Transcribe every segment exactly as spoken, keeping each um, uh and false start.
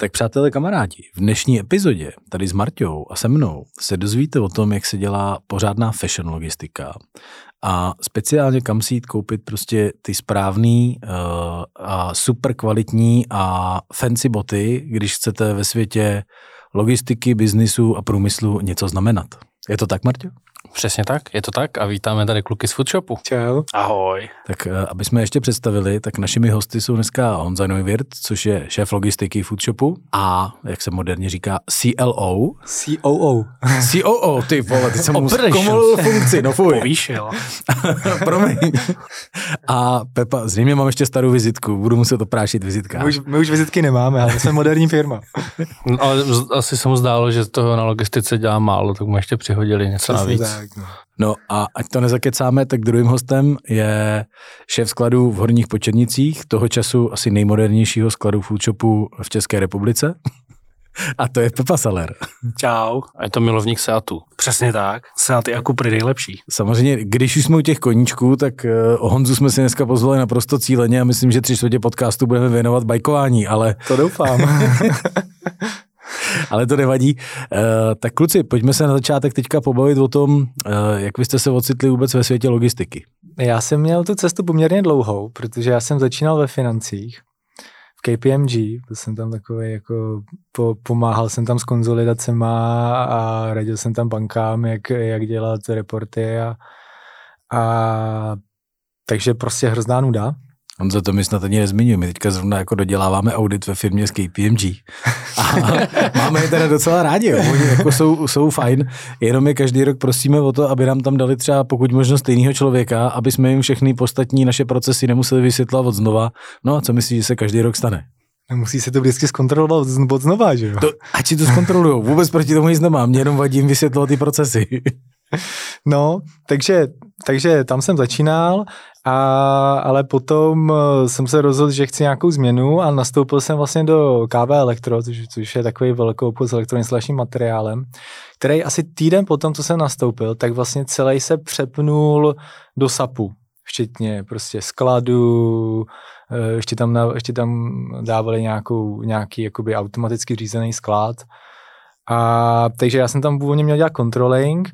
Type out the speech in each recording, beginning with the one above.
Tak přátelé, kamarádi, v dnešní epizodě tady s Marťou a se mnou se dozvíte o tom, jak se dělá pořádná fashion logistika a speciálně kam si jít koupit prostě ty správný uh, a super kvalitní a fancy boty, když chcete ve světě logistiky, biznisu a průmyslu něco znamenat. Je to tak, Marťo? Přesně tak, je to tak a vítáme tady kluky z Footshopu. Čau. Ahoj. Tak aby jsme ještě představili, tak našimi hosty jsou dneska Honza Neuvirt, což je šéf logistiky Footshopu a, jak se moderně říká, C L O. C O O. C O O, ty vole, ty jsem mu zkomolil funkci, no fuj. Povýšil. Promiň. A Pepa, zřejmě mám ještě starou vizitku, budu muset oprášit vizitka. My už, my už vizitky nemáme, ale jsme moderní firma. No, ale asi se mu zdálo, že toho na logistice dělá málo, tak mu ještě přihodili něco navíc. No a ať to nezakecáme, tak druhým hostem je šéf skladu v Horních Počernicích, toho času asi nejmodernějšího skladu Foodshopu v České republice. A to je Pepa Saler. Čau. A je to milovník SEATu. Přesně tak. SEATy a Cupry nejlepší. Samozřejmě, když už jsme u těch koníčků, tak o Honzu jsme si dneska pozvali naprosto cíleně a myslím, že tři čtvrtě podcastu budeme věnovat bajkování, ale... To doufám. Ale to nevadí. Uh, tak kluci, pojďme se na začátek teďka pobavit o tom, uh, jak vy jste se ocitli vůbec ve světě logistiky. Já jsem měl tu cestu poměrně dlouhou, protože já jsem začínal ve financích, v K P M G, byl jsem tam takový, jako po, pomáhal jsem tam s konzolidacema a radil jsem tam bankám, jak, jak dělat reporty a, a takže prostě hrozná nuda. On za to my snad ani nezmiňuji. My teďka zrovna jako doděláváme audit ve firmě z K P M G. A máme je teda docela rádi, jo. Oni jako jsou, jsou fajn, jenom je každý rok prosíme o to, aby nám tam dali třeba pokud možno stejného člověka, aby jsme jim všechny ostatní naše procesy nemuseli vysvětlovat znova. No a co myslíš, že se každý rok stane? Musí se to vždycky zkontrolovat od znova, že jo? To, ať si to zkontrolujou, vůbec proti tomu nic nemám, mě jenom vadím vysvětlovat ty procesy. No, takže, takže tam jsem začínal, a, ale potom jsem se rozhodl, že chci nějakou změnu a nastoupil jsem vlastně do K V Elektro, což, což je takový velkou obchod s elektroinstalačním materiálem, který asi týden potom, co jsem nastoupil, tak vlastně celý se přepnul do SAPu, včetně prostě skladu, ještě tam, ještě tam dávali nějakou, nějaký jakoby automaticky řízený sklad. A takže já jsem tam původně měl dělat controlling,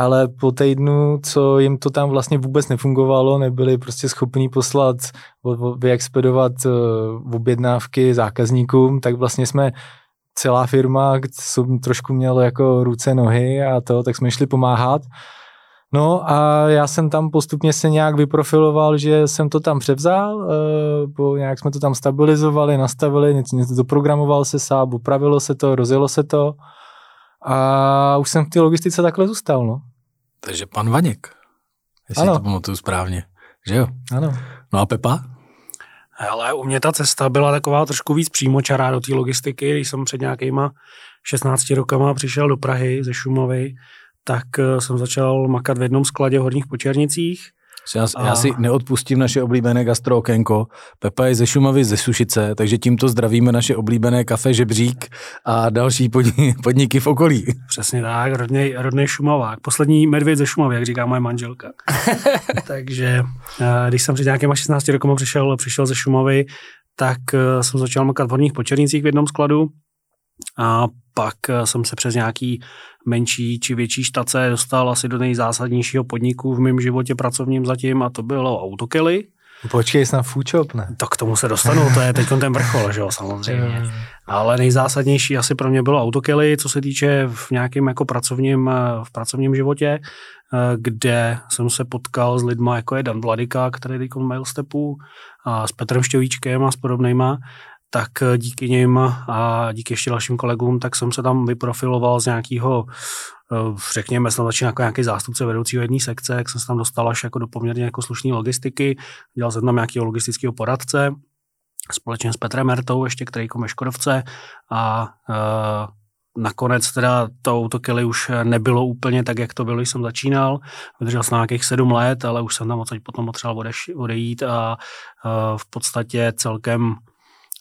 ale po týdnu, co jim to tam vlastně vůbec nefungovalo, nebyli prostě schopní poslat, vyexpedovat objednávky zákazníkům, tak vlastně jsme celá firma, co trošku mělo jako ruce, nohy a to, tak jsme šli pomáhat. No a já jsem tam postupně se nějak vyprofiloval, že jsem to tam převzal, e, nějak jsme to tam stabilizovali, nastavili, něco, něco doprogramoval se sám, upravilo se to, rozjelo se to a už jsem v té logistice takhle zůstal, no. Takže pan Vaněk, jestli ano. To pamatuju správně, že jo? Ano. No a Pepa? Hele, u mě ta cesta byla taková trošku víc přímočará do té logistiky, když jsem před nějakýma šestnácti rokama přišel do Prahy ze Šumavy, tak jsem začal makat v jednom skladě v Horních Počernicích. Já, a... já si neodpustím naše oblíbené gastrookénko. Pepa je ze Šumavy, ze Sušice, takže tímto zdravíme naše oblíbené kafe Žebřík a další podniky v okolí. Přesně tak, rodnej, rodnej Šumavák. Poslední medvěd ze Šumavy, jak říká moje manželka. Takže když jsem před nějakýma šestnácti rokama přišel, přišel ze Šumavy, tak jsem začal makat v Horních Počernicích v jednom skladu. A pak jsem se přes nějaký menší či větší štace dostal asi do nejzásadnějšího podniku v mém životě pracovním zatím a to bylo Auto Kelly. Počkej, snad Footshop, ne? To k tomu se dostanu, to je teď ten vrchol, že jo, samozřejmě. Ale nejzásadnější asi pro mě bylo Auto Kelly, co se týče v nějakém jako pracovním, v pracovním životě, kde jsem se potkal s lidma, jako je Dan Vladyka, který teď mail stepu, a s Petrem Šťovíčkem a s podobnejma. Tak díky něm a díky ještě dalším kolegům, tak jsem se tam vyprofiloval z nějakého, řekněme, snad začínal jako nějaký zástupce vedoucího jedné sekce, jak jsem se tam dostal až jako do poměrně jako slušné logistiky, dělal jsem tam nějakého logistického poradce, společně s Petrem Mertou, ještě kterýko meškodovce a e, nakonec teda to Auto Kelly už nebylo úplně tak, jak to bylo, když jsem začínal, vydržel jsem nějakých sedm let, ale už jsem tam odsaď potom potřeboval odeš, odejít a e, v podstatě celkem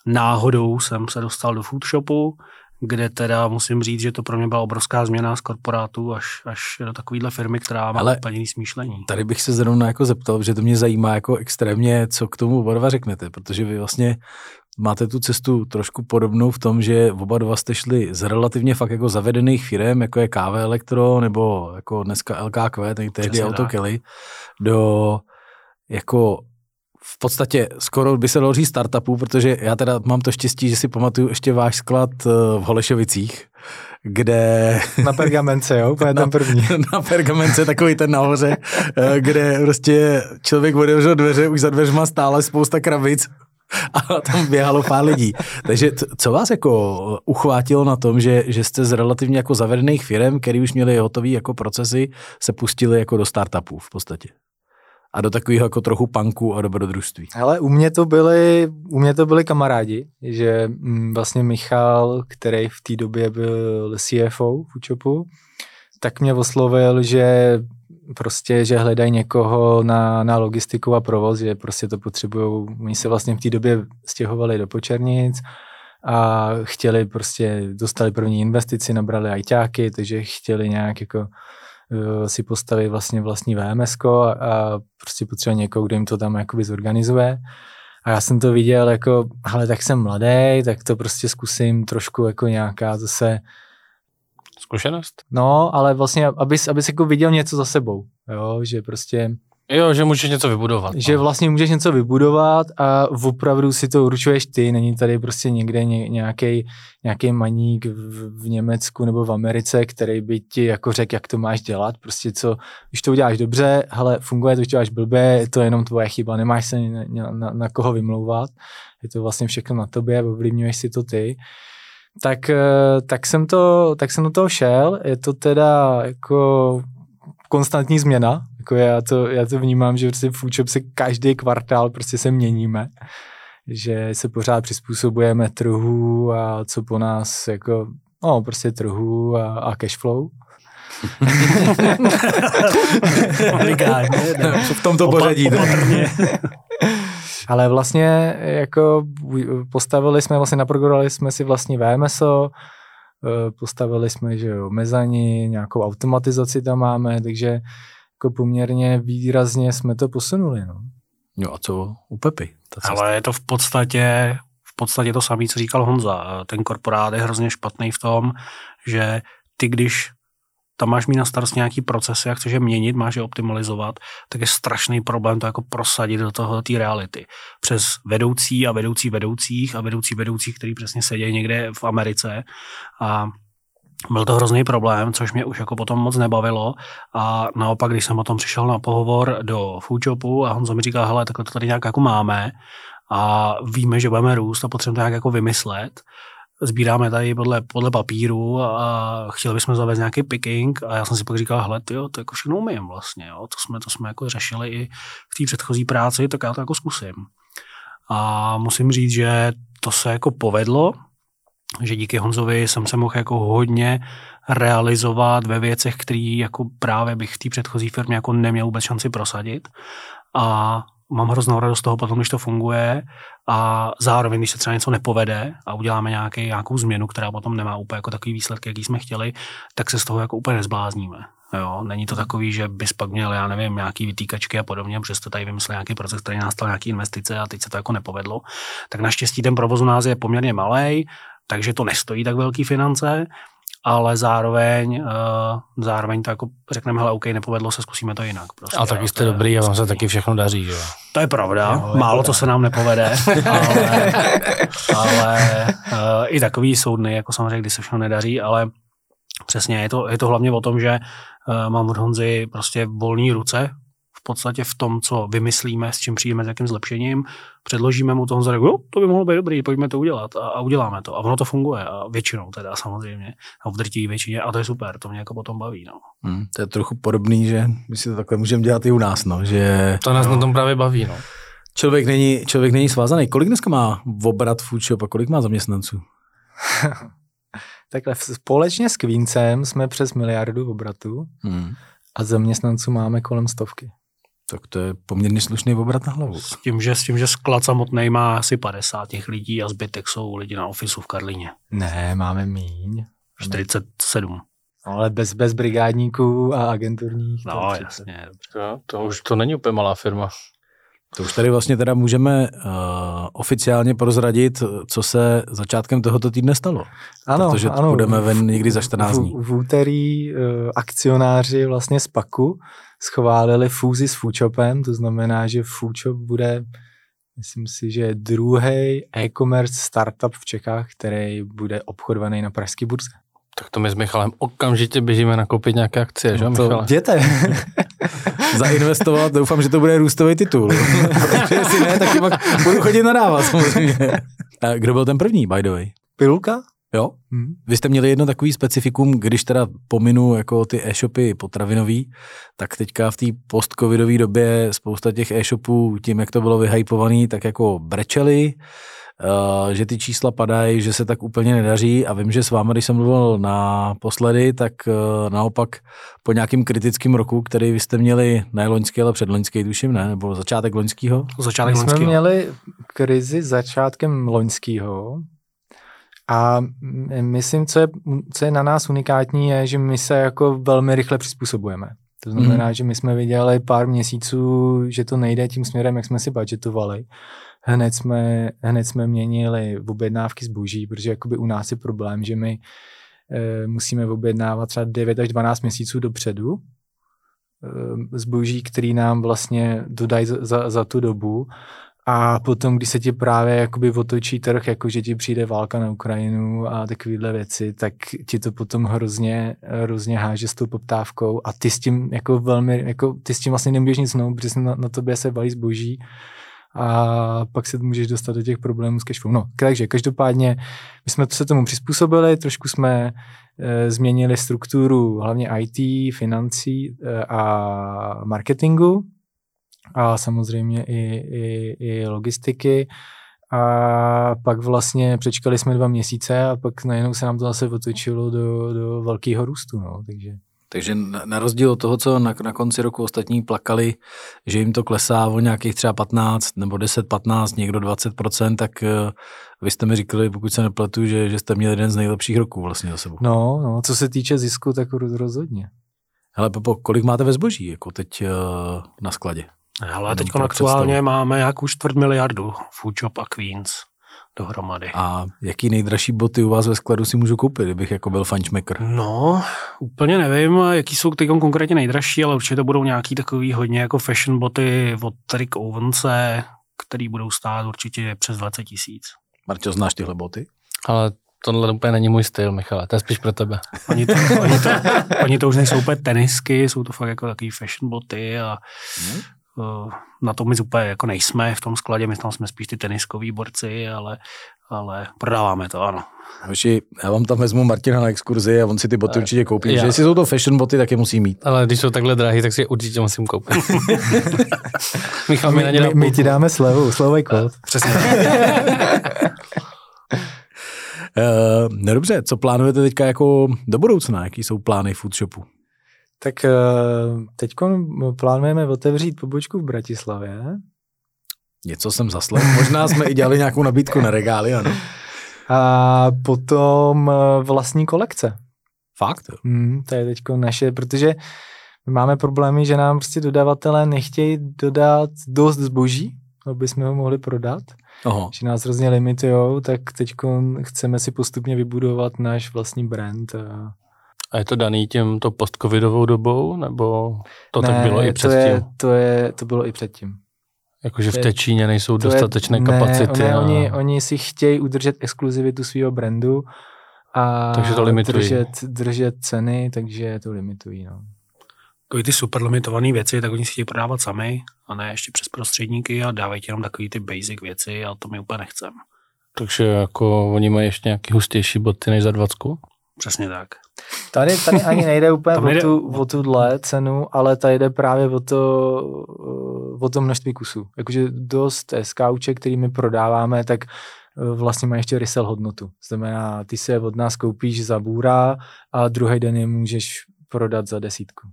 náhodou jsem se dostal do Foodshopu, kde teda musím říct, že to pro mě byla obrovská změna z korporátu až, až do takovýhle firmy, která má úplně jiný smýšlení. Tady bych se zrovna jako zeptal, že to mě zajímá jako extrémně, co k tomu barva řeknete, protože vy vlastně máte tu cestu trošku podobnou v tom, že oba dva jste šli z relativně fakt jako zavedených firem, jako je K V Elektro nebo jako dneska L K Q, tehdy Auto Kelly, do jako v podstatě skoro by se dalo říct startupů, protože já teda mám to štěstí, že si pamatuju ještě váš sklad v Holešovicích, kde... Na Pergamence, jo? Úplně tam první. Na, na Pergamence, takový ten nahoře, kde prostě člověk odevřel dveře, už za dveřma stála spousta krabic a tam běhalo pár lidí. Takže co vás jako uchvátilo na tom, že, že jste z relativně jako zavedených firm, který už měli hotový jako procesy, se pustili jako do startupů v podstatě? A do takového jako trochu punku a dobrodružství. Hele, u mě to byli, u mě to byli kamarádi, že vlastně Michal, který v té době byl C F O Footshopu, tak mě oslovil, že prostě, že hledají někoho na, na logistiku a provoz, že prostě to potřebují. Oni se vlastně v té době stěhovali do Počernic a chtěli prostě, dostali první investici, nabrali ajťáky, takže chtěli nějak jako si postavit vlastně vlastní V M S ko a, a prostě potřeba někoho, kdo jim to tam jakoby zorganizuje. A já jsem to viděl jako, hele, tak jsem mladý, tak to prostě zkusím trošku jako nějaká zase... Zkušenost? No, ale vlastně, abys, abys jako viděl něco za sebou, jo, že prostě... Jo, že můžeš něco vybudovat. Že no. Vlastně můžeš něco vybudovat a opravdu si to určuješ ty, není tady prostě někde nějaký nějaký maník v, v Německu nebo v Americe, který by ti jako řekl, jak to máš dělat, prostě co, když to uděláš dobře, hele, funguje, to uděláš blbě, je to jenom tvoje chyba, nemáš se na, na, na koho vymlouvat, je to vlastně všechno na tobě, ovlivňuješ si to ty. Tak, tak jsem to, tak jsem do toho šel, je to teda jako konstantní změna, jako já to, já to vnímám, že prostě v Footshop se každý kvartál prostě se měníme, že se pořád přizpůsobujeme trhu a co po nás jako, no prostě trhu a, a cashflow. V tomto pořadí. Ale vlastně jako postavili jsme, vlastně naprogramovali jsme si vlastní V M S o, postavili jsme, že jo, mezani, nějakou automatizaci tam máme, takže jako poměrně výrazně jsme to posunuli, no. Jo, a co u Pepy? Ale je to v podstatě, v podstatě to samé, co říkal Honza. Ten korporát je hrozně špatný v tom, že ty, když tam máš mít na starost nějaký procesy a chceš je měnit, máš je optimalizovat, tak je strašný problém to jako prosadit do toho, do té reality. Přes vedoucí a vedoucí vedoucích a vedoucí vedoucích, který přesně sedějí někde v Americe. A byl to hrozný problém, což mě už jako potom moc nebavilo. A naopak, když jsem o tom přišel na pohovor do Foodshopu a Honza mi říkal, hele, takhle to tady nějak jako máme a víme, že budeme růst a potřebujeme to nějak jako vymyslet. Sbíráme tady podle, podle papíru a chtěli bychom zavést nějaký picking a já jsem si pak říkal, hele, tyjo, to jako všechno umím vlastně, jo, to jsme, to jsme jako řešili i v té předchozí práci, tak já to jako zkusím. A musím říct, že to se jako povedlo, že díky Honzovi jsem se mohl jako hodně realizovat ve věcech, které jako právě bych v té předchozí firmě jako neměl vůbec šanci prosadit a mám hroznou radost z toho potom, když to funguje a zároveň, když se třeba něco nepovede a uděláme nějaký, nějakou změnu, která potom nemá úplně jako takový výsledky, jaký jsme chtěli, tak se z toho jako úplně nezblázníme. Jo? Není to takový, že bys pak měl, já nevím, nějaký vytýkačky a podobně, protože jste tady vymyslel nějaký proces, který nastal nějaký investice a teď se to jako nepovedlo. Tak naštěstí ten provoz u nás je poměrně malej, takže to nestojí tak velký finance, ale zároveň, uh, zároveň to jako řekneme, hele, OK, nepovedlo se, zkusíme to jinak. Prostě, a taky jste dobrý a vám se taky všechno daří, že jo? To je pravda, jo, málo je pravda. To se nám nepovede, ale, ale uh, i takový jsou dny, jako samozřejmě, kdy se všechno nedaří, ale přesně je to, je to hlavně o tom, že uh, mám od Honzy prostě volné ruce, v podstatě v tom, co vymyslíme, s čím přijdeme, s jakým zlepšením, předložíme mu toho, řekl, jo, to by mohlo být dobrý, pojďme to udělat a, a uděláme to. A ono to funguje, a většinou teda samozřejmě, a v drtivé většině, a to je super, to mě jako potom baví. No. Hmm, to je trochu podobný, že my si to takhle můžeme dělat i u nás, no, že... To nás no. Na tom právě baví, no. Člověk není, člověk není svázaný. Kolik dneska má obrat Footshop a kolik má zaměstnanců? Takhle společně s Queencem jsme přes miliardu obratu hmm. a zaměstnanců máme kolem stovky. Tak to je poměrně slušný obrat na hlavu. S tím, že, s tím, že sklad samotný má asi padesát těch lidí a zbytek jsou lidi na ofisu v Karlíně. Ne, máme míň. čtyřicet sedm. Ale bez, bez brigádníků a agenturních. No, jasně. To, to už to není úplně malá firma. To už tady vlastně teda můžeme uh, oficiálně prozradit, co se začátkem tohoto týdne stalo. Ano, protože ano, budeme ven někdy za čtrnáct dní. V, v úterý uh, akcionáři vlastně z P A K u schválili fúzi s Footshopem, to znamená, že Footshop bude, myslím si, že druhý e-commerce startup v Čechách, který bude obchodovaný na pražské burze. Tak to my s Michalem okamžitě běžíme nakoupit nějaké akcie, že no Michale? Jděte. Zainvestovat, doufám, že to bude růstový titul. Protože jestli ne, tak pak budu chodit nadávat samozřejmě. A kdo byl ten první, by the way? Pilulka? Jo. Hmm. Vy jste měli jedno takový specifikum, když teda pominu jako ty e-shopy potravinový, tak teďka v té post-covidové době spousta těch e-shopů tím, jak to bylo vyhypovaný, tak jako brečeli, Uh, že ty čísla padají, že se tak úplně nedaří a vím, že s vámi, když jsem mluvil naposledy, tak uh, naopak po nějakým kritickým roku, který vy jste měli ne loňský, ale předloňský, tuším, ne? Nebo začátek loňskýho? Začátek My loňskýho. Jsme měli krizi začátkem loňskýho a myslím, co je, co je na nás unikátní, je, že my se jako velmi rychle přizpůsobujeme. To znamená, mm. že my jsme viděli pár měsíců, že to nejde tím směrem, jak jsme si budgetovali. Hned jsme, hned jsme měnili objednávky zboží, protože jakoby u nás je problém, že my e, musíme objednávat třeba devět až dvanáct měsíců dopředu e, zboží, který nám vlastně dodají za, za, za tu dobu. A potom, když se ti právě jakoby otočí trh, jako že ti přijde válka na Ukrajinu a takovýhle věci, tak ti to potom hrozně, hrozně háže s tou poptávkou a ty s tím jako velmi, jako ty s tím vlastně nemůžeš nic znovu, protože na, na tobě se balí zboží a pak se můžeš dostat do těch problémů s cashflow. No, takže každopádně my jsme se tomu přizpůsobili, trošku jsme e, změnili strukturu hlavně I T, financí e, a marketingu a samozřejmě i, i, i logistiky a pak vlastně přečkali jsme dva měsíce a pak najednou se nám to zase otočilo do, do velkého růstu, no, takže... Takže na rozdíl od toho, co na, na konci roku ostatní plakali, že jim to klesá o nějakých třeba patnáct nebo deset patnáct, někdo dvacet procent, tak uh, vy jste mi říkali, pokud se nepletu, že, že jste měli jeden z nejlepších roků vlastně za sebou. No, no, co se týče zisku, tak rozhodně. Hele, Pepo, kolik máte ve zboží jako teď uh, na skladě? Hele, teď aktuálně představu. Máme jako čtvrt miliardu Footshop a Queens dohromady. A jaký nejdražší boty u vás ve skladu si můžu koupit, kdybych jako byl fančmekr? No, úplně nevím, jaký jsou teď konkrétně nejdražší, ale určitě to budou nějaký takový hodně jako fashion boty od Rick Owense, který budou stát určitě přes dvacet tisíc. Marťo, znáš tyhle boty? Ale tohle úplně není můj styl, Michale, to je spíš pro tebe. Oni to, oni to, oni to už nejsou úplně tenisky, jsou to fakt jako takový fashion boty a... Hmm. Na to my úplně jako nejsme v tom skladě, my tam jsme spíš ty teniskoví borci, ale, ale prodáváme to, ano. Hoši, já vám tam vezmu Martina na exkurzi a on si ty boty určitě koupí, já. Že jestli jsou to fashion boty, tak je musí mít. Ale když jsou takhle drahý, tak si je určitě musím koupit. Michal, my, my, my ti dáme slevu, slevový kód. Přesně. uh, no dobře, co plánujete teďka jako do budoucna, jaký jsou plány Footshopu? Tak teď plánujeme otevřít pobočku v Bratislavě. Něco jsem zaslal. Možná jsme i dělali nějakou nabídku na regály, ano. A potom vlastní kolekce. Fakt? Mm, to je teď naše, protože my máme problémy, že nám prostě dodavatelé nechtějí dodat dost zboží, aby jsme ho mohli prodat. Aha. Že nás hrozně limitujou, tak teď chceme si postupně vybudovat náš vlastní brand. A je to daný tímto post-covidovou dobou, nebo to ne, tak bylo i předtím? Ne, to, to, to bylo i předtím. Jakože v té Číně nejsou dostatečné je, kapacity. Ne, oni, a... oni si chtějí udržet exkluzivitu svého brandu a takže to limitují. Držet, držet ceny, takže to limitují. No. Takový ty super limitované věci, tak oni si chtějí prodávat sami, a ne ještě přes prostředníky a dávají ti jenom takový ty basic věci a to my úplně nechcem. Takže jako oni mají ještě nějaký hustější boty než za dvacku? Přesně tak. Tady, tady ani nejde úplně o, tu, o tuhle cenu, ale tady jde právě o to, o to množství kusů. Jakože dost SKUček, který my prodáváme, tak vlastně má ještě resell hodnotu. Znamená, ty se od nás koupíš za bůra a druhý den je můžeš prodat za desítku.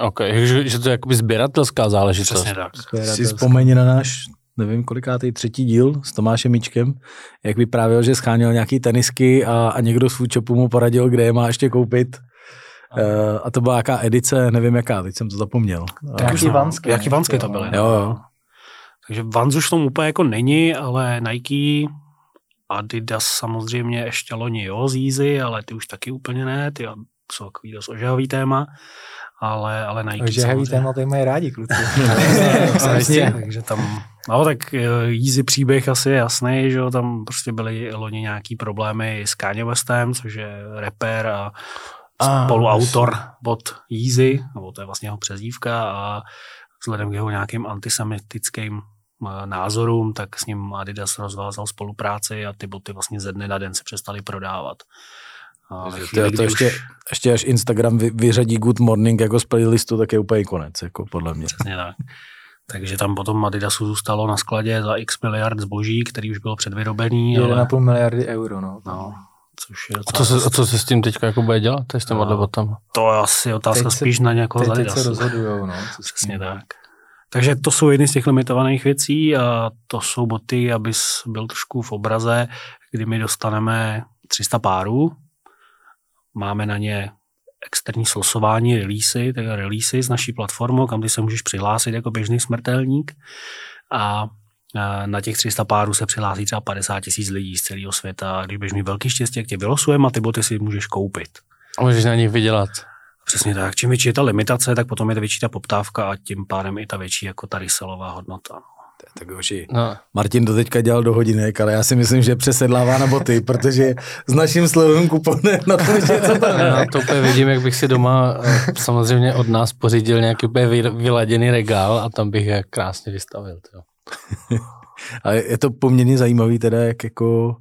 Ok, že, že to je jakoby sběratelská záležitost. Přesně tak. Si vzpomeň na náš... nevím, kolikátej třetí díl s Tomášem Míčkem, jak vyprávěl, že scháněl nějaký tenisky a, a někdo z Footshopu mu poradil, kde je má ještě koupit. A, e, a to byla jaká edice, nevím jaká, teď jsem to zapomněl. Jaký vanské to byly. Jo, jo. Takže Vans už tomu úplně jako není, ale Nike, Adidas samozřejmě ještě loni, jo, z Yeezy, ale ty už taky úplně ne, ty jsou takový dost ožahavý téma, ale, ale Nike ožahavý samozřejmě. Ožahavý téma, tady mají rádi, kluci. Vlastně, takže tam, no tak Yeezy příběh asi je jasný, že jo, tam prostě byly loni nějaký problémy s Kanye Westem, což je rapper a spoluautor od Yeezy, nebo to je vlastně jeho přezdívka, a vzhledem k jeho nějakým antisemitickým názorům, tak s ním Adidas rozvázal spolupráci a ty boty vlastně ze dne na den se přestaly prodávat. A chvíli, to to ještě, už... ještě až Instagram vy, vyřadí Good Morning jako z playlistu, tak je úplně konec, jako podle mě. Přesně tak. Takže tam potom Adidasu zůstalo na skladě za x miliard zboží, který už bylo předvyrobený. jedna celá pět miliardy euro, no. no. Což je a, co se, a co se s tím teďka jako bude dělat? S těma botama? To je asi otázka spíš se, na nějakou teď, teď se rozhodujou, no. Přesně tak. Takže to jsou jedny z těch limitovaných věcí a to jsou boty, abys byl trošku v obraze, kdy my dostaneme tři sta párů, máme na ně externí slosování, releasy, tak releasy z naší platformou, kam ty se můžeš přihlásit jako běžný smrtelník a na těch tři sta párů se přihlásí třeba padesát tisíc lidí z celého světa. Když budeš mít velký štěstí, jak tě vylosujeme a ty boty si můžeš koupit. A můžeš na nich vydělat. Přesně tak. Čím větší je ta limitace, tak potom je ta větší ta poptávka a tím pádem i ta větší jako ta resellová hodnota. Tak hoši, no. Martin to teďka dělal do hodinek, ale já si myslím, že přesedlává na boty, protože s naším slovem kuponem na to ještě co tam je. No, to úplně vidím, jak bych si doma samozřejmě od nás pořídil nějaký úplně vyladěný regál a tam bych je krásně vystavil. Tyjo. Ale je to poměrně zajímavý teda, jak jako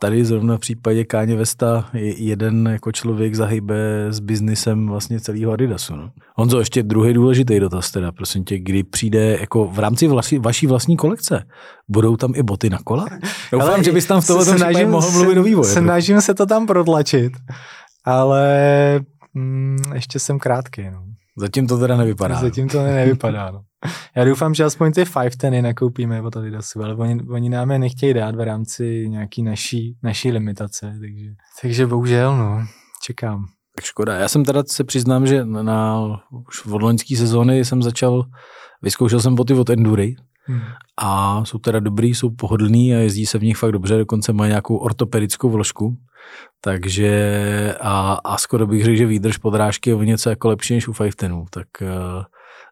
tady zrovna v případě Kanye Westa jeden jako člověk zahybe s biznisem vlastně celého Adidasu. No. Honzo, ještě druhý důležitý dotaz teda, prosím tě, kdy přijde jako v rámci vlasi, vaší vlastní kolekce, budou tam i boty na kola? Doufám, že bys tam v tomto případě mohl mluvit do vývoje. Snažím se to tam prodlačit, ale mm, ještě jsem krátký. No. Zatím to teda nevypadá. Zatím to nevypadá, no. Já doufám, že aspoň ty Five Ten nakoupíme od Adidasu, ale oni, oni nám je nechtějí dát v rámci nějaký naší, naší limitace, takže, takže bohužel, no, čekám. Tak škoda. Já jsem teda se přiznám, že na už od loňský sezóny jsem začal, vyzkoušel jsem boty od Endury hmm. a jsou teda dobrý, jsou pohodlný a jezdí se v nich fakt dobře, dokonce mají nějakou ortopedickou vložku, takže a, a skoro bych řekl, že výdrž podrážky je o něco jako lepší než u Five Tenů, tak...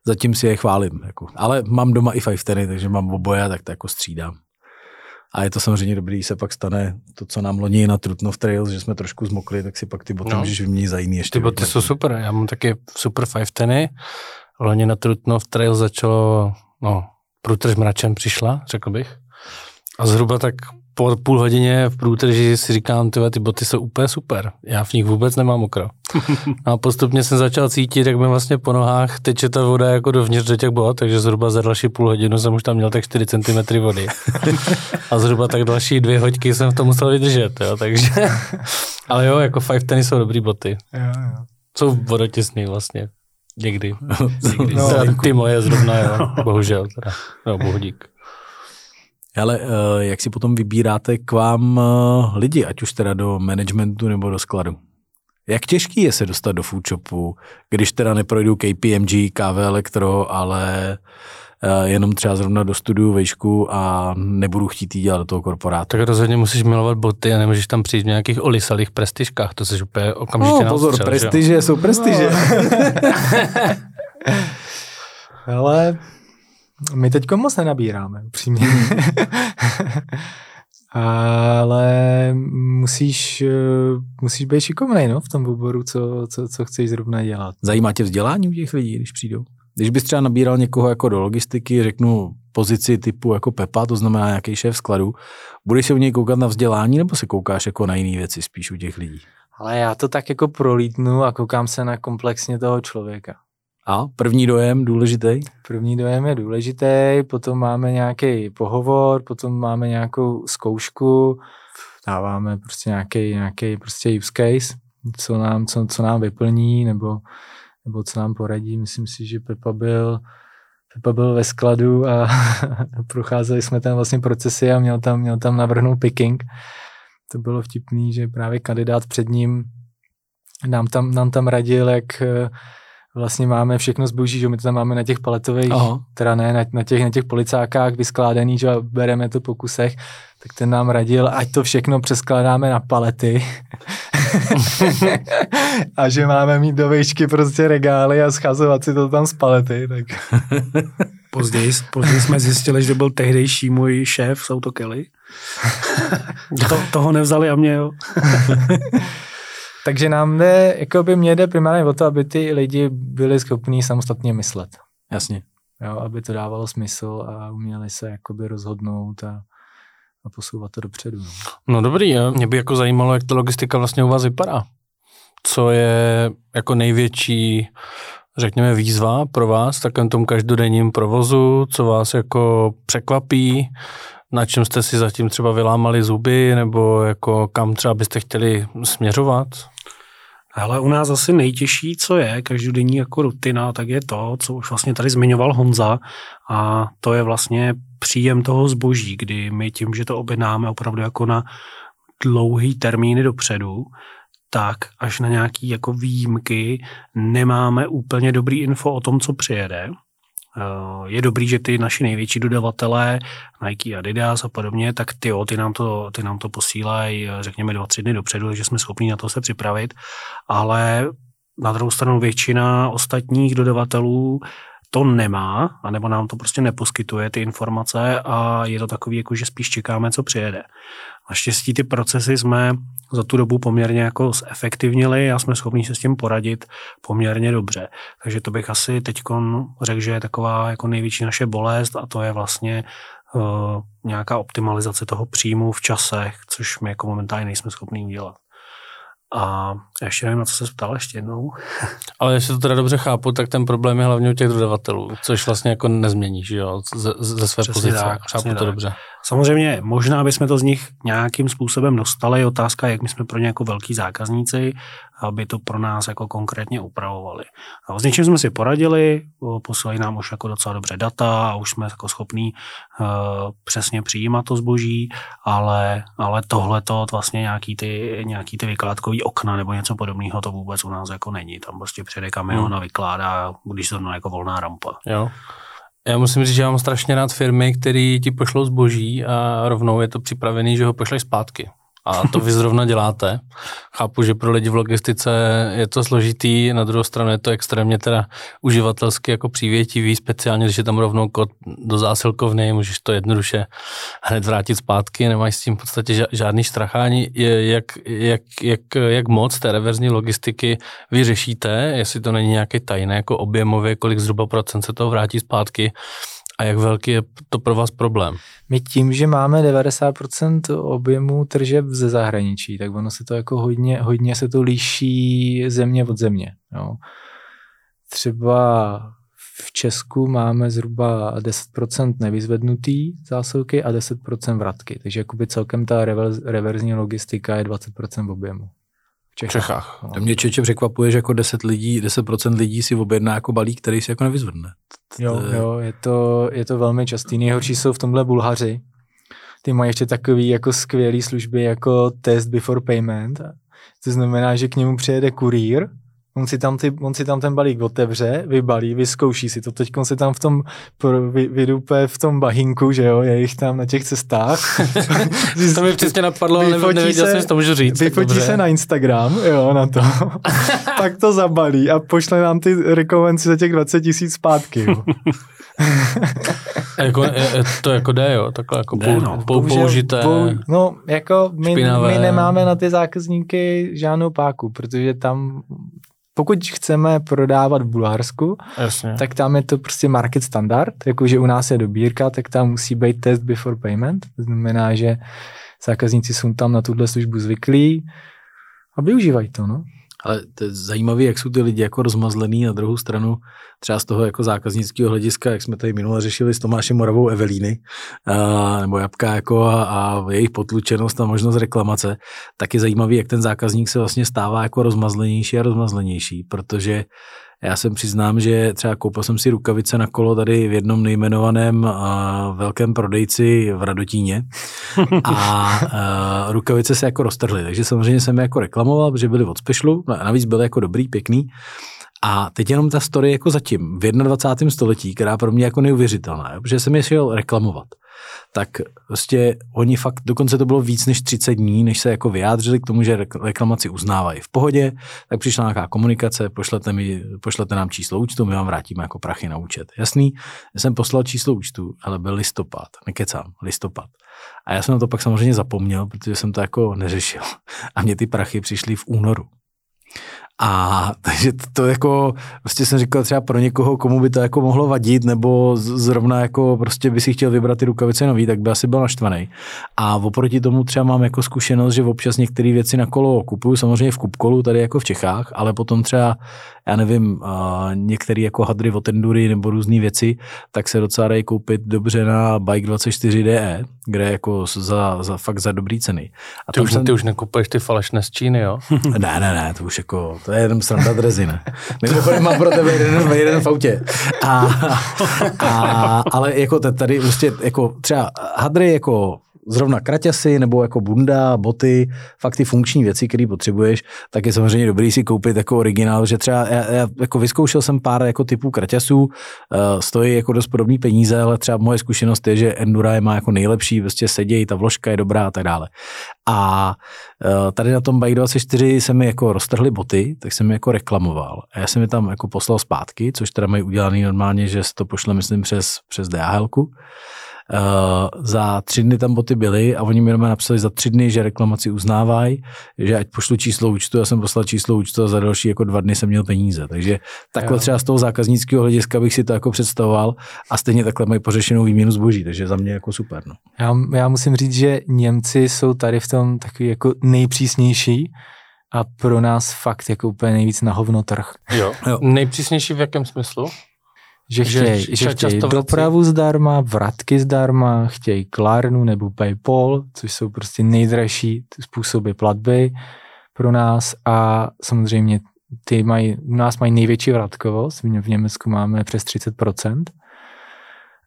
Zatím si je chválím, jako. Ale mám doma i Five Teny, takže mám oboje, tak to jako střídám. A je to samozřejmě dobrý, se pak stane to, co nám loni na Trutnov Trails, že jsme trošku zmokli, tak si pak ty boty no. můžeš vyměnit za jiný. Ještě ty boty jsou super, já mám taky super Five Teny. Loni na Trutnov Trails začalo, no, průtrž mračem přišla, řekl bych. A zhruba tak po půl hodině v průtrži si říkám, tyhle, ty boty jsou úplně super. Já v nich vůbec nemám mokro. A postupně jsem začal cítit, jak mi vlastně po nohách teče ta voda jako dovnitř do těch bot, takže zhruba za další půl hodinu jsem už tam měl tak čtyři centimetry vody. A zhruba tak další dvě hoďky jsem to musel vydržet, jo, takže... Ale jo, jako Five Teny jsou dobrý boty. Jo, jo. Jsou vodotěsný vlastně. Někdy. Někdy. No, ty moje zrovna, jo. Bohužel teda. No, bohudík. Ale jak si potom vybíráte k vám lidi, ať už teda do managementu nebo do skladu? Jak těžký je se dostat do Foodshopu, když teda neprojdou K P M G, K V Elektro, ale jenom třeba zrovna do studiu vejšku a nebudu chtít jít dělat do toho korporátu? Tak rozhodně musíš milovat boty a nemůžeš tam přijít v nějakých olisalých prestižkách, to se úplně okamžitě no, pozor, nastřel, prestiže jo? Jsou prestiže. Ale... My teďko moc nenabíráme, upřímně. Ale musíš, musíš být šikovnej, no, v tom oboru, co, co, co chceš zrovna dělat. Zajímá tě vzdělání u těch lidí, když přijdou? Když bys třeba nabíral někoho jako do logistiky, řeknu pozici typu jako Pepa, to znamená nějaký šéf skladu, budeš se u něj koukat na vzdělání, nebo se koukáš jako na jiné věci spíš u těch lidí? Ale já to tak jako prolítnu a koukám se na komplexně toho člověka. A první dojem důležitý? První dojem je důležitý, potom máme nějaký pohovor, potom máme nějakou zkoušku, dáváme prostě nějaký, nějaký prostě use case, co nám, co, co nám vyplní, nebo, nebo co nám poradí. Myslím si, že Pepa byl, Pepa byl ve skladu a procházeli jsme tam vlastně procesy a měl tam, měl tam navrhnout picking. To bylo vtipný, že právě kandidát před ním nám tam, nám tam radil, jak vlastně máme všechno zboží, že my to tam máme na těch paletových, Aha. teda ne, na, na těch na těch policákách vyskládaný, že bereme to po kusech, tak ten nám radil, ať to všechno přeskládáme na palety a že máme mít do výšky prostě regály a schazovat si to tam z palety, tak... Později, později jsme zjistili, že byl tehdejší můj šéf z Auto Kelly. to, toho nevzali a mě, jo. Takže nám jde, jako by mě jde primárně o to, aby ty lidi byli schopní samostatně myslet. Jasně. Jo, aby to dávalo smysl a uměli se jakoby rozhodnout a, a posouvat to dopředu. No, no dobrý, jo. Mě by jako zajímalo, jak ta logistika vlastně u vás vypadá. Co je jako největší, řekněme, výzva pro vás v takovém tom každodenním provozu, co vás jako překvapí, na čem jste si zatím třeba vylámali zuby, nebo jako kam třeba byste chtěli směřovat? Hele, u nás asi nejtěžší, co je každodenní jako rutina, tak je to, co už vlastně tady zmiňoval Honza, a to je vlastně příjem toho zboží, kdy my tím, že to objednáme opravdu jako na dlouhý termíny dopředu, tak až na nějaké jako výjimky nemáme úplně dobrý info o tom, co přijede. Je dobrý, že ty naši největší dodavatelé, Nike, Adidas a podobně, tak ty, jo, ty nám to, ty nám to posílají, řekněme, dva, tři dny dopředu, takže jsme schopni na to se připravit. Ale na druhou stranu většina ostatních dodavatelů to nemá, anebo nám to prostě neposkytuje ty informace a je to takový, jako, že spíš čekáme, co přijede. Naštěstí ty procesy jsme za tu dobu poměrně jako zefektivnili a jsme schopni se s tím poradit poměrně dobře. Takže to bych asi teďkon řekl, že je taková jako největší naše bolest a to je vlastně uh, nějaká optimalizace toho příjmu v časech, což my jako momentálně nejsme schopni udělat. A ještě nevím, na co se ptal ještě jednou. Ale jestli to teda dobře chápu, tak ten problém je hlavně u těch dodavatelů, což vlastně jako nezměníš, jo, ze, ze své přesně pozice. Tak, chápu to tak. Dobře. Samozřejmě možná bychom to z nich nějakým způsobem dostali. Otázka, jak my jsme pro ně jako velký zákazníci, aby to pro nás jako konkrétně upravovali. A s něčím jsme si poradili, poslali nám už jako docela dobře data a už jsme jako schopní uh, přesně přijímat to zboží, ale, ale tohleto vlastně nějaký ty, nějaký ty vykládkový okna nebo něco podobného to vůbec u nás jako není. Tam prostě přijede kamion a vykládá, když to jako volná rampa. Jo. Já musím říct, že mám strašně rád firmy, které ti pošlou zboží a rovnou je to připravený, že ho pošleš zpátky. A to vy zrovna děláte. Chápu, že pro lidi v logistice je to složitý, na druhou stranu je to extrémně teda uživatelsky jako přívětivý, speciálně, když je tam rovnou kód do zásilkovny, můžeš to jednoduše hned vrátit zpátky, nemáš s tím v podstatě žádný štrachání. Jak, jak, jak, jak moc té reverzní logistiky vy řešíte, jestli to není nějaké tajné, jako objemově, kolik zhruba procent se toho vrátí zpátky, a jak velký je to pro vás problém? My tím, že máme devadesát procent objemu tržeb ze zahraničí, tak ono se to jako hodně, hodně se to líší země od země. Jo. Třeba v Česku máme zhruba deset procent nevyzvednutý zásilky a deset procent vratky. Takže jakoby celkem ta reverz, reverzní logistika je dvacet procent objemu. V Čechách. Čechách no. To mě čeče překvapuje, že jako deset lidí, deset procent lidí si objedná jako balík, který si jako nevyzvedne. Jo, jo, je to, je to velmi častý. Nejhorší jsou v tomhle Bulhaři. Ty mají ještě takový jako skvělý služby jako test before payment. To znamená, že k němu přijede kurýr, on si tam, ty, on si tam ten balík otevře, vybalí, vyzkouší si to. Teďkon se tam v tom vy, vydupe v tom bahinku, že jo, je jich tam na těch cestách. To mi přesně napadlo, ale nevěděl jsem, že to můžu říct. Vyfotí se na Instagram, jo, na to. Pak to zabalí a pošle nám ty rekomendace za těch dvacet tisíc zpátky, jo. jako, to jako jde, jo, takhle jako jde, pou, no. pou, použité. Pou, no, jako my, my nemáme na ty zákazníky žádnou páku, protože tam... Pokud chceme prodávat v Bulharsku, Jasně. tak tam je to prostě market standard, jakože u nás je dobírka, tak tam musí být test before payment, to znamená, že zákazníci jsou tam na tuhle službu zvyklí a využívají to, no. Ale to je zajímavé, jak jsou ty lidi jako rozmazlený na druhou stranu, třeba z toho jako zákaznického hlediska, jak jsme tady minule řešili s Tomášem Moravou Evelíny, a, nebo Jabka jako a, a jejich potlučenost a možnost reklamace, tak je zajímavý, jak ten zákazník se vlastně stává jako rozmazlenější a rozmazlenější, protože já jsem přiznám, že třeba koupil jsem si rukavice na kolo tady v jednom nejmenovaném a, velkém prodejci v Radotíně a, a rukavice se jako roztrhly, takže samozřejmě jsem je jako reklamoval, protože byly od Specialu, navíc byly jako dobrý, pěkný. A teď jenom ta story jako zatím, v dvacátém prvním století, která pro mě jako neuvěřitelná, protože jsem je šel reklamovat. Tak prostě oni fakt, dokonce to bylo víc než třicet dní, než se jako vyjádřili k tomu, že reklamaci uznávají v pohodě, tak přišla nějaká komunikace, pošlete, mi, pošlete nám číslo účtu, my vám vrátíme jako prachy na účet. Jasný, jsem poslal číslo účtu, ale byl listopad, nekecám, listopad. A já jsem na to pak samozřejmě zapomněl, protože jsem to jako neřešil. A mě ty prachy přišly v únoru. A takže to, to jako, prostě jsem říkal třeba pro někoho, komu by to jako mohlo vadit, nebo zrovna jako prostě by si chtěl vybrat ty rukavice nový, tak by asi byl naštvaný. A oproti tomu třeba mám jako zkušenost, že občas některé věci na kolo kupuju, samozřejmě v Kupkolu, tady jako v Čechách, ale potom třeba, já nevím, některé jako hadry od Endury nebo různé věci, tak se docela dají koupit dobře na Bike dvacet čtyři D E, kde jako za, za, fakt za dobrý ceny. A ty, už, jsem... ty už nekupuješ ty falešné z Číny, jo? Ne, ne, ne, to už jako... To je jenom sranda drezina. Mimochodem mám pro tebe jeden, jeden v autě. A, a, ale jako tady prostě jako třeba hadry jako zrovna kraťasy nebo jako bunda, boty, fakt ty funkční věci, které potřebuješ, tak je samozřejmě dobrý si koupit jako originál, že třeba já, já jako vyzkoušel jsem pár jako typů kraťasů, uh, stojí jako dost podobný peníze, ale třeba moje zkušenost je, že Endura je má jako nejlepší, vlastně sedějí, ta vložka je dobrá a tak dále. A uh, tady na tom Bike dvacet čtyři se mi jako roztrhly boty, tak jsem je jako reklamoval. A já jsem je tam jako poslal zpátky, což teda mají udělaný normálně, že se to pošle, myslím, přes, přes D H L ku. Uh, za tři dny tam boty byly a oni mi doma napsali za tři dny, že reklamaci uznávají, že ať pošlu číslo účtu, já jsem poslal číslo účtu a za další jako dva dny jsem měl peníze. Takže takhle třeba z toho zákaznického hlediska bych si to jako představoval a stejně takhle mají pořešenou výměnu zboží, takže za mě jako super. No. Já, já musím říct, že Němci jsou tady v tom takový jako nejpřísnější a pro nás fakt jako úplně nejvíc na hovno trh. Jo. Jo. Nejpřísnější v jakém smyslu? Že chtějí, že, že chtějí dopravu zdarma, vratky zdarma, chtějí Klarnu nebo PayPal, což jsou prostě nejdražší způsoby platby pro nás a samozřejmě ty mají, u nás mají největší vratkovost, v Německu máme přes třicet procent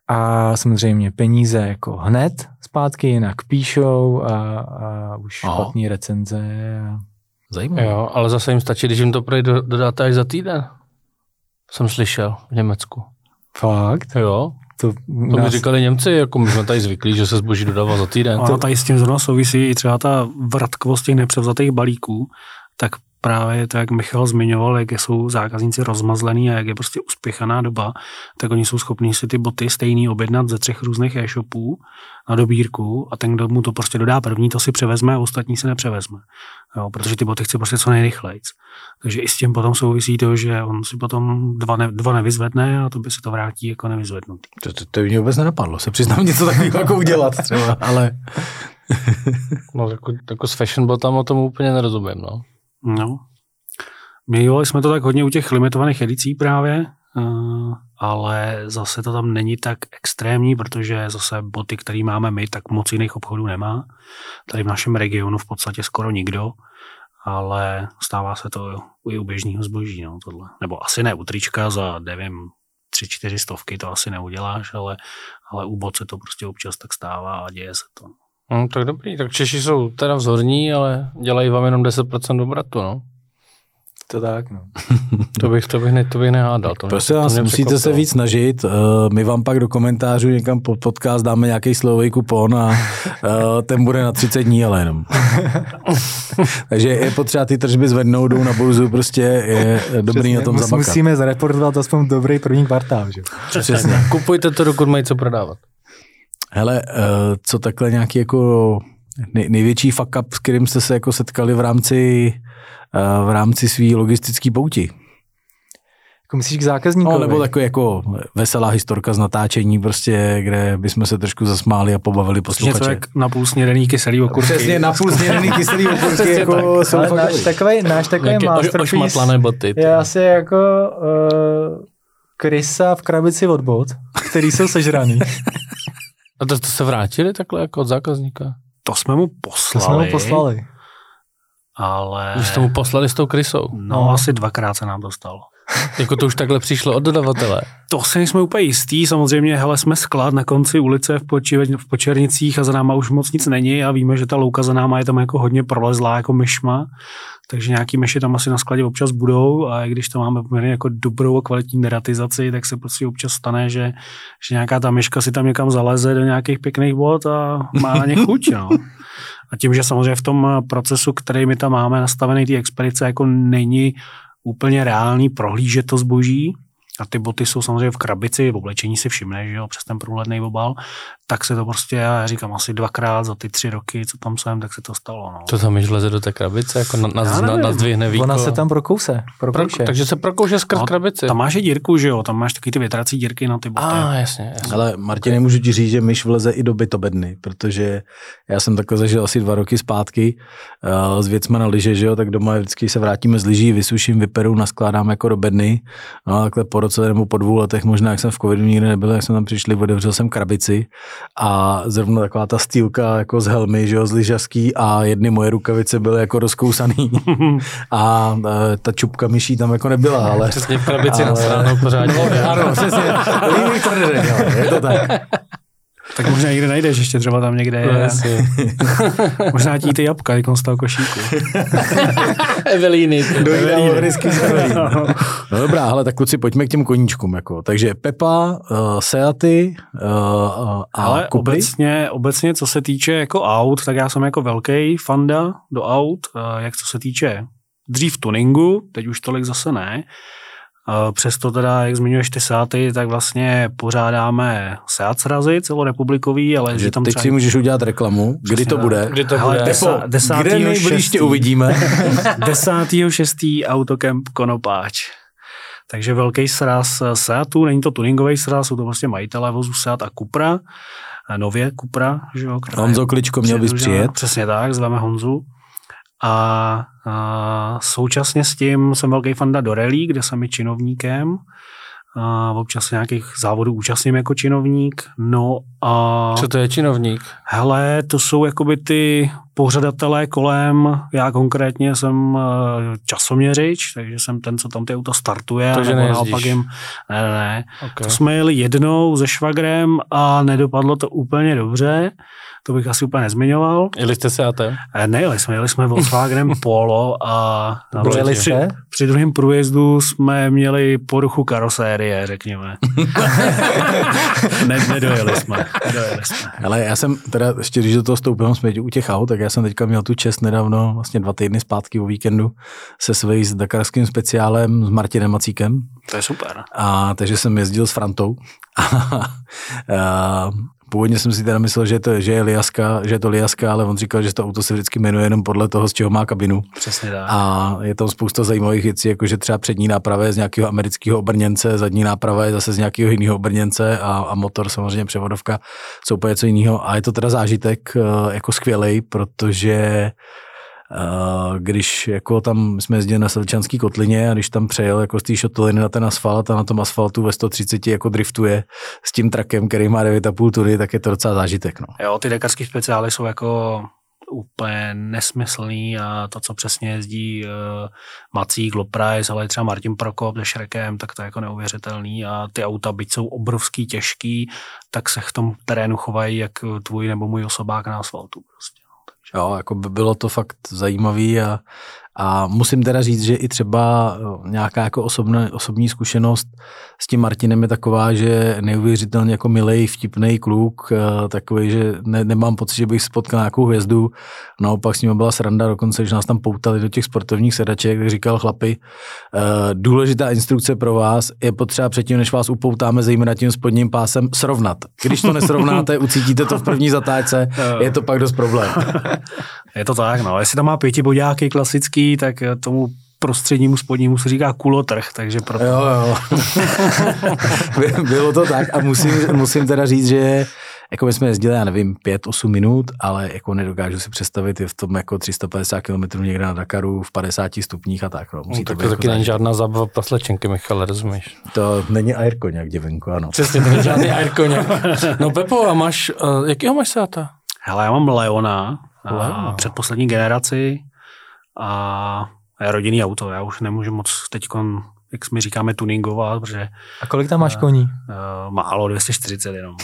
a samozřejmě peníze jako hned zpátky, jinak píšou a, a už Aha. špatný recenze. A... Zajímavé. Jo, ale zase jim stačí, když jim to projde do, dodáte až za týden. Jsem slyšel v Německu. Fakt? Jo. To, to nás... mi říkali Němci, jako my jsme tady zvyklí, že se zboží dodává za týden. A tady s tím zrovna souvisí i třeba ta vratkvost těch nepřevzatých balíků, tak právě to, jak Michal zmiňoval, jak jsou zákazníci rozmazlení a jak je prostě uspěchaná doba, tak oni jsou schopní si ty boty stejný objednat ze třech různých e-shopů na dobírku a ten, kdo mu to prostě dodá první, to si převezme a ostatní si nepřevezme. Jo, protože ty boty chce prostě co nejrychlejc. Takže i s tím potom souvisí to, že on si potom dva, ne, dva nevyzvedne a to by se to vrátí jako nevyzvednutý. To, to, to mě vůbec nenapadlo, se přiznám něco takového jako udělat třeba, ale... No jako, jako s fashion botama tomu úplně nerozumím, no. No, mějovali jsme to tak hodně u těch limitovaných edicí právě, ale zase to tam není tak extrémní, protože zase boty, které máme my, tak moc jiných obchodů nemá. Tady v našem regionu v podstatě skoro nikdo, ale stává se to i u běžného zboží, no, tohle. Nebo asi ne u trička za, nevím, tři, čtyři stovky to asi neuděláš, ale, ale u bot se to prostě občas tak stává a děje se to. No, tak dobrý, tak Češi jsou teda vzorní, ale dělají vám jenom deset procent obratu, no. To tak, no. To bych, to bych, ne, to bych nehádal. To prostě mě, to vás musíte překopilo. Se víc snažit. Uh, my vám pak do komentářů někam pod podcast dáme nějaký slovový kupon a uh, ten bude na třicet dní, ale jenom. Takže je potřeba ty tržby zvednout, jdou na burzu, prostě je dobrý přesně, na tom mus, zamakat. Musíme zareportovat aspoň dobrý první kvartál, že? Přesně. Přesně. Kupujte to, dokud mají co prodávat. Hele, co takhle nějaký jako největší fuck up, s kterým jste se jako setkali v rámci, v rámci svý logistický pouti? Jako myslíš k zákazníkovi? No, nebo takový jako veselá historka z natáčení prostě, kde bychom se trošku zasmáli a pobavili posluchače. Něco jak napůl snědený kyselý okurky. Přesně, napůl snědený kyselý okurky. Jako tak. Náš takový, náš takový masterpiece ošmatlané boty, je asi jako... Uh, krysa v krabici od bot, který jsou sežraný. A to, to se vrátili takhle jako od zákazníka? To jsme mu poslali. To jsme mu poslali. Ale... Už jste mu poslali s tou krysou. No, no asi dvakrát se nám dostalo. Jako to už takhle přišlo od dodavatele. To si jsme úplně jistí, samozřejmě, hele, jsme sklad na konci ulice v, Počíveň, v Počernicích a za náma už moc nic není a víme, že ta louka za náma je tam jako hodně prolezlá, jako myšma, takže nějaký myši tam asi na skladě občas budou a i když to máme poměrně jako dobrou a kvalitní deratizaci, tak se prostě občas stane, že, že nějaká ta myška si tam někam zaleze do nějakých pěkných bod a má na ně chuť, no. A tím, že samozřejmě v tom procesu, který my tam máme nastavený ty expedice, jako není úplně reálný prohlížet to zboží a ty boty jsou samozřejmě v krabici, v oblečení si všimneš, že jo, přes ten průhledný obal, tak se to prostě, já říkám asi dvakrát za ty tři roky, co tam jsem, tak se to stalo. No. To tam již leze do té krabice, jako nazdvihne na, na, na víko. Ona se tam prokouše. Pro, takže se prokouše skrz no, krabici. Tam máš i dírku, že jo, tam máš taky ty větrací dírky na ty boty. Ah, jasně, jasně. Ale Martin, nemůžu ti říct, že myš vleze i do bytobedny, protože já jsem takhle zažil asi dva roky zpátky uh, s věcmi na lyže, že jo, tak doma vždycky se vrátíme z lyží, vysuším, vyperu, naskládám jako do bedny. No, takhle po roce nebo po dvou letech, možná jak jsem v covidu nikdy nebyl, jak jsem tam přišli, otevřel jsem krabici. A zrovna taková ta stýlka jako z helmy, že jo, z lyžařský a jedny moje rukavice byly jako rozkousaný a e, ta čupka myší tam jako nebyla, ale... Přesně v krabici ale... na stranu pořádně. No, ano, přesně, líbí to neřek, je to tak. Tak možná někde najdeš, ještě třeba tam někde je. Vlastně. Možná ti ty jabka, jak on z toho košíku. Evelíny. Dojde hovorisky z Evelíny. No dobrá, hele, tak kluci, pojďme k těm koníčkům. Jako. Takže Pepa, uh, Seaty uh, a ale Cupry. Obecně, obecně, co se týče jako aut, tak já jsem jako velký fanda do aut, uh, jak co se týče dřív tuningu, teď už tolik zase ne. Přesto teda, jak zmiňuješ ty Seaty, tak vlastně pořádáme Seat srazy celorepublikový, ale že tam teď třeba... si můžeš udělat reklamu, přesně kdy to tak. bude. Kdy to bude? Hele, desa, desátýho kde nejbliž tě uvidíme? desátého šestého Autokemp Konopáč. Takže velký sraz Seatu, není to tuningový sraz, jsou to vlastně majitelé vozu Seat a Cupra, nově Cupra. Že jo, Honzo Kličko, měl bys přijet. Přesně tak, zveme Honzu. A, a současně s tím jsem velký fanda do rally, kde jsem i činovníkem. A občas nějakých závodů účastním jako činovník. No a... Co to je činovník? Hele, to jsou jakoby ty pořadatelé kolem. Já konkrétně jsem časoměřič, takže jsem ten, co tam ty auta startuje. Takže nejezdíš? Jim... Ne, ne, ne. Okay. To jsme jeli jednou se švagrem a nedopadlo to úplně dobře. To bych asi úplně nezmiňoval. Jeli jste Seatem? Nejeli jsme, jeli jsme Volkswagenem Polo a při, při druhém průjezdu jsme měli poruchu karosérie, řekněme. ne, nedojeli jsme, nedojeli jsme. Ale já jsem teda, ještě když do toho stoupil smětí u těch aut, tak já jsem teďka měl tu čest nedávno, vlastně dva týdny zpátky o víkendu, se svým dakarským speciálem s Martinem Macíkem. To je super. A, takže jsem jezdil s Frantou. a, Původně jsem si teda myslel, že, to, že, je liaska, že je to liaska, ale on říkal, že to auto se vždycky jmenuje jenom podle toho, z čeho má kabinu. Přesně tak. A je tam spousta zajímavých věcí, jakože třeba přední náprava je z nějakého amerického obrněnce, zadní náprava je zase z nějakého jiného obrněnce a, a motor, samozřejmě převodovka, jsou úplně něco jiného. A je to teda zážitek jako skvělej, protože... když jako tam jsme jezdili na Selčanský kotlině a když tam přejel jako z té šotoliny na ten asfalt a na tom asfaltu ve sto třicet jako driftuje s tím trakem, který má devět a půl tuny, tak je to docela zážitek. No. Jo, ty dakarský speciály jsou jako úplně nesmyslný a to, co přesně jezdí uh, Macík, Loprajs, ale třeba Martin Prokop se Šrekem, tak to je jako neuvěřitelný a ty auta, byť jsou obrovský těžký, tak se v tom terénu chovají jak tvůj nebo můj osobák na asfaltu prostě. Jo, jako by bylo to fakt zajímavý a, a musím teda říct, že i třeba nějaká jako osobné, osobní zkušenost s tím Martinem je taková, že neuvěřitelně jako milej, vtipnej kluk, takový, že ne, nemám pocit, že bych spotkal nějakou hvězdu, naopak s ním byla sranda, dokonce, že nás tam poutali do těch sportovních sedaček, tak říkal chlapi, důležitá instrukce pro vás je potřeba předtím, než vás upoutáme, zejména tím spodním pásem, srovnat. Když to nesrovnáte, ucítíte to v první zatáčce, je to pak dost problém. Je to tak, no. Jestli tam má pětibodáky klasický, tak tomu prostřednímu spodnímu se říká kulotrh, takže proto... Jo, jo. Bylo to tak a musím, musím teda říct, že jako my jsme jezdili, já nevím, pět osm minut, ale jako nedokážu si představit, je v tom jako tři sta padesát kilometrů někde na Dakaru v padesáti stupních a tak. No. Musí no, to tak to taky jako není žádná zábava praslečenky, Michale, rozumíš? To není airkoňak, děvenku, ano. Přesně, to není žádný airkoňak. No Pepo, a máš, uh, jakýho máš Seata? Hele, já mám Leona. Wow. Předposlední generaci a rodinný auto. Já už nemůžu moc teď jak my říkáme, tuningová. Protože, a kolik tam máš koní? Uh, málo, dvě stě čtyřicet jenom.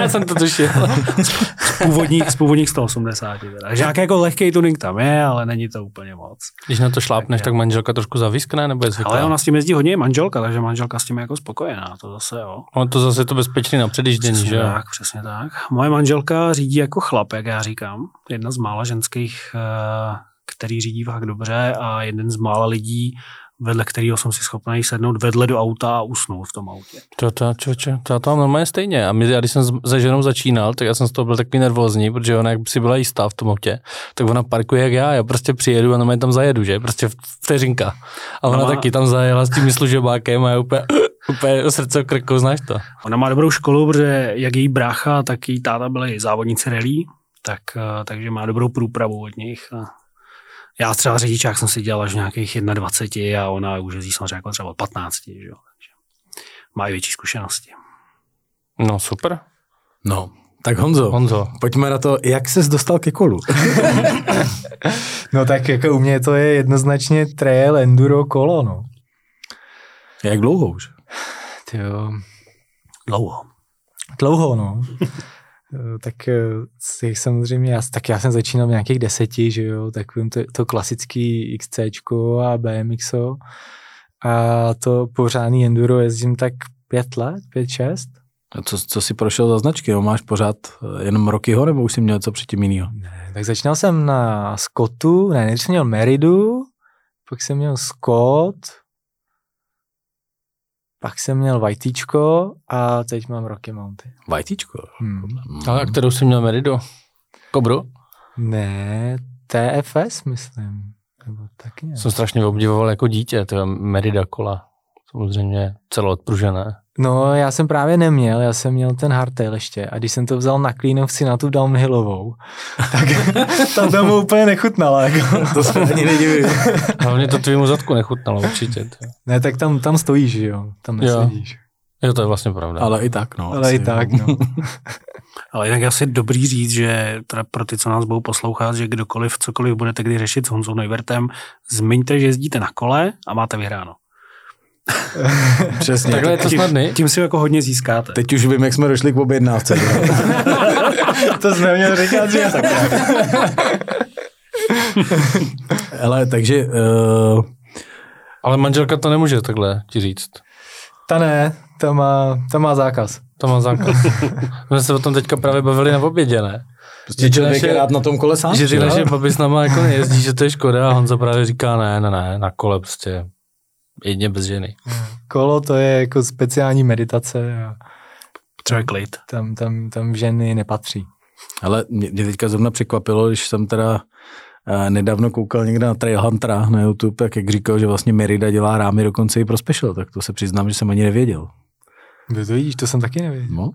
Já jsem to tušil. Z původních, z původních sto osmdesát. Teda. Takže nějaký jako lehký tuning tam je, ale není to úplně moc. Když na to šlápneš, tak, tak manželka trošku zaviskne, nebo je zvyklá? Ale ona s tím jezdí hodně manželka, takže manželka s tím je jako spokojená. To zase jo. No to zase je to bezpečný na předjíždění, že? Tak, přesně tak. Moje manželka řídí jako chlap, jak já říkám. Jedna z mála ženských, který řídí fakt dobře, a jeden z mála lidí, vedle kterého jsem si schopný sednout vedle do auta a usnout v tom autě. To, to, čo, čo, to, to mám normálně stejně. A my, já když jsem za ženou začínal, tak já jsem z toho byl takový nervózní, protože ona, jak si byla jistá v tom autě, tak ona parkuje jak já, já prostě přijedu a normálně tam zajedu, že? Prostě vteřinka. A ona no má... taky tam zajela s tím služebákem a je úplně... Úplně srdce krkou, znáš to? Ona má dobrou školu, protože jak její brácha, tak její táta byli závodníci rally, tak, takže má dobrou průpravu od nich. A já třeba řidičák jsem si dělal až v nějakých dvacet jedna a ona už jezdí samozřejmě jako třeba od patnácti, že jo? Takže má i větší zkušenosti. No super. No, tak Honzo, Honzo, pojďme na to, jak ses dostal ke kolu. No tak jako u mě to je jednoznačně trail, enduro, kolo, no. Jak dlouho už? Jo. Dlouho. Dlouho, no. Tak samozřejmě, já, tak já jsem začínal v nějakých deseti, že jo, takovým to, to klasický XCčko a BMXo. A to pořádný enduro jezdím tak pět let, pět, šest. A co, co jsi prošel za značky? Jo? Máš pořád jenom Rockyho, nebo už jsi měl co předtím jinýho? Ne, tak začínal jsem na Scottu, ne, než jsem měl Meridu, pak jsem měl Scott, pak jsem měl vajtíčko a teď mám Rocky Mounty. Vajtíčko? Hmm. A kterou jsi měl Merido? Kobru? Ne, T F S myslím. Nebo taky jsem strašně obdivoval jako dítě, to Merida kola. Samozřejmě celoodpružené. No já jsem právě neměl, já jsem měl ten hardtail ještě a když jsem to vzal na Klínovci na tu downhillovou, tak ta tam úplně nechutnala. Jako. To se ani nedivím. Hlavně to tvýmu zadku nechutnalo určitě. Ne, tak tam, tam stojíš, jo, tam nesedíš. Jo, to je vlastně pravda. Ale i tak, no. Ale asi, i tak, no. no. Ale jinak asi dobrý říct, že teda pro ty, co nás budou poslouchat, že kdokoliv, cokoliv budete kdy řešit s Honzou Neuvirtem, zmiňte, že jezdíte na kole a máte vyhráno. Přesně. Takhle je to snadný. Tím si jako hodně získáte. Teď už vím, jak jsme došli k objednávce. To jsi neměl říkat, že tak. Ale takže... Uh... Ale manželka to nemůže takhle ti říct. Ta ne, ta má, ta má zákaz. Ta má zákaz. My jsme se o tom teďka právě bavili na obědě, ne? Prostě člověk je rád na tom kole sám. Že říkáš, že babi s náma jako nejezdí, že to je škoda a Honza právě říká ne, ne, ne, na kole prostě... Jedně bez ženy. Kolo to je jako speciální meditace a tam, tam, tam ženy nepatří. Ale mě teďka zrovna překvapilo, když jsem teda nedávno koukal někde na Trailhuntera na YouTube, tak jak říkal, že vlastně Merida dělá rámy dokonce i pro special, tak to se přiznám, že jsem ani nevěděl. Vy to vidíš, to jsem taky nevěděl. No,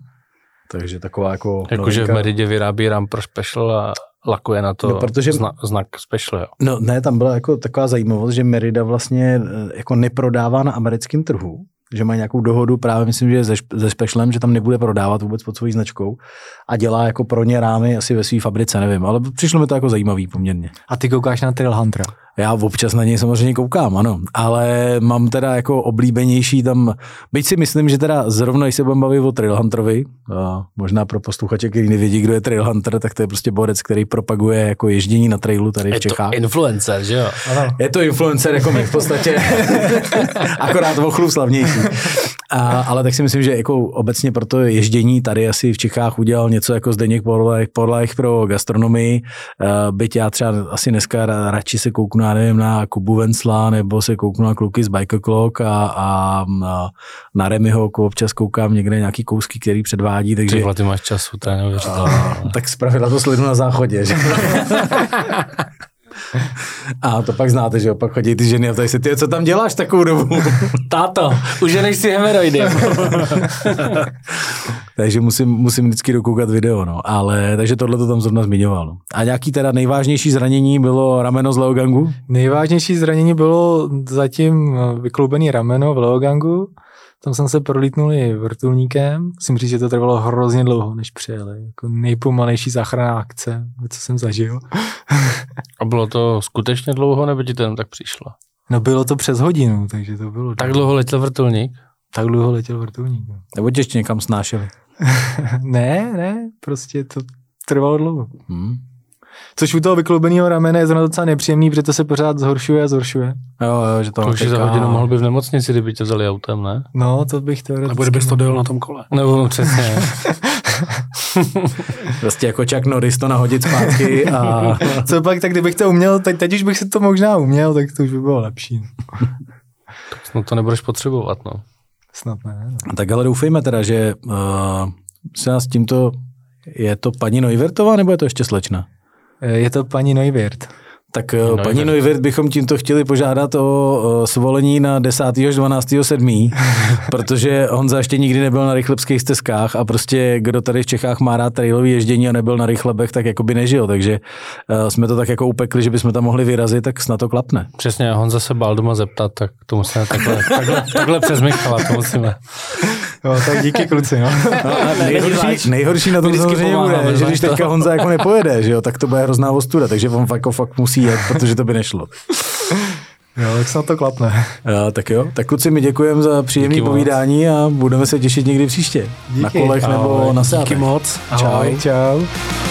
takže taková jako... Jakože v Meridě vyrábí rám pro special a... lakuje na to no, protože, zna, znak special. Jo. No ne, tam byla jako taková zajímavost, že Merida vlastně jako neprodává na americkém trhu, že má nějakou dohodu právě, myslím, že ze, ze specialem, že tam nebude prodávat vůbec pod svojí značkou a dělá jako pro ně rámy asi ve své fabrice, nevím, ale přišlo mi to jako zajímavý poměrně. A ty koukáš na Trailhuntera? Já občas na něj samozřejmě koukám, ano, ale mám teda jako oblíbenější tam, byť si myslím, že teda zrovna, když se budeme bavit o Trailhunterovi, možná pro posluchače, který nevědí, kdo je Trailhunter, tak to je prostě borec, který propaguje jako ježdění na trailu tady v Čechách. Je to influencer, že jo? Ano. Je to influencer jako my v podstatě, akorát o chlup slavnější. A, ale tak si myslím, že jako obecně pro to ježdění tady asi v Čechách udělal něco jako Zdeněk Podlajch pro gastronomii, byť já třeba asi dneska radši se kouknu já nevím, na Kubu Vencla, nebo se kouknu na kluky z Bike O'Clock a, a na, na Remyho občas koukám někde nějaký kousky, který předvádí, takže... Tyhle, ty máš času, to je neuvěřitelné. Tak zpravidla to sledu na záchodě, že? A to pak znáte, že opak chodí ty ženy a ptají se, ty, co tam děláš takovou dobu? Táto, už než si hemeroidy. Takže musím, musím vždycky dokoukat video, no. Ale, takže tohle to tam zrovna zmiňovalo. A nějaký teda nejvážnější zranění bylo rameno z Leogangu? Nejvážnější zranění bylo zatím vykloubený rameno v Leogangu. Tam jsem se prolítnul i vrtulníkem. Musím říct, že to trvalo hrozně dlouho, než přijeli. Jako nejpomalejší záchranná akce, co jsem zažil. A bylo to skutečně dlouho, nebo ti to jenom tak přišlo? No bylo to přes hodinu, takže to bylo... Tak dlouho letěl vrtulník? Tak dlouho letěl vrtulník. No. Nebo tě ještě někam snášeli? ne, ne, prostě to trvalo dlouho. Hmm. Což u toho vykloubeného ramene je zrovna docela nepříjemný, protože to se pořád zhoršuje a zhoršuje. Jo, jo, že to... Už za hodinu mohl by v nemocnici, kdyby tě vzali autem, ne? No, to bych teoreticky... Nebo kdybych to dojel na tom kole. Nebo přesně. Prostě jako Chuck Norris to nahodit zpátky a... Co pak, tak kdybych to uměl, teď, teď už bych si to možná uměl, tak to už by bylo lepší. Snad to nebudeš potřebovat, no. Snad ne. ne. Tak ale doufejme teda, že uh, se nás tímto... Je to paní Neuvirtová, nebo je to ještě slečna? Je to paní Neuvirt. Tak Neuvirt. Paní Neuvirt bychom tímto chtěli požádat o svolení na desátého až dvanáctého sedmého protože Honza ještě nikdy nebyl na rychlebských stezkách a prostě kdo tady v Čechách má rád trailový ježdění a nebyl na rychlebech, tak jako by nežil. Takže jsme to tak jako upekli, že bychom tam mohli vyrazit, tak snad to klapne. Přesně, Honza se bál doma zeptat, tak to musíme takhle, takhle, takhle přes Michala, to musíme... No, tak díky kluci, no. no nejhorší, nejhorší na tom samozřejmě bude, že když teďka Honza jako nepojede, že jo, tak to bude hrozná ostuda, takže on fakt, fakt musí jet, protože to by nešlo. Jo, tak snad to klapne. Jo, tak jo, tak kluci, my děkujeme za příjemné povídání a budeme se těšit někdy příště. Díky. Na kolech ahoj. Nebo na SEATech. Díky moc. Ahoj. Čau. Čau.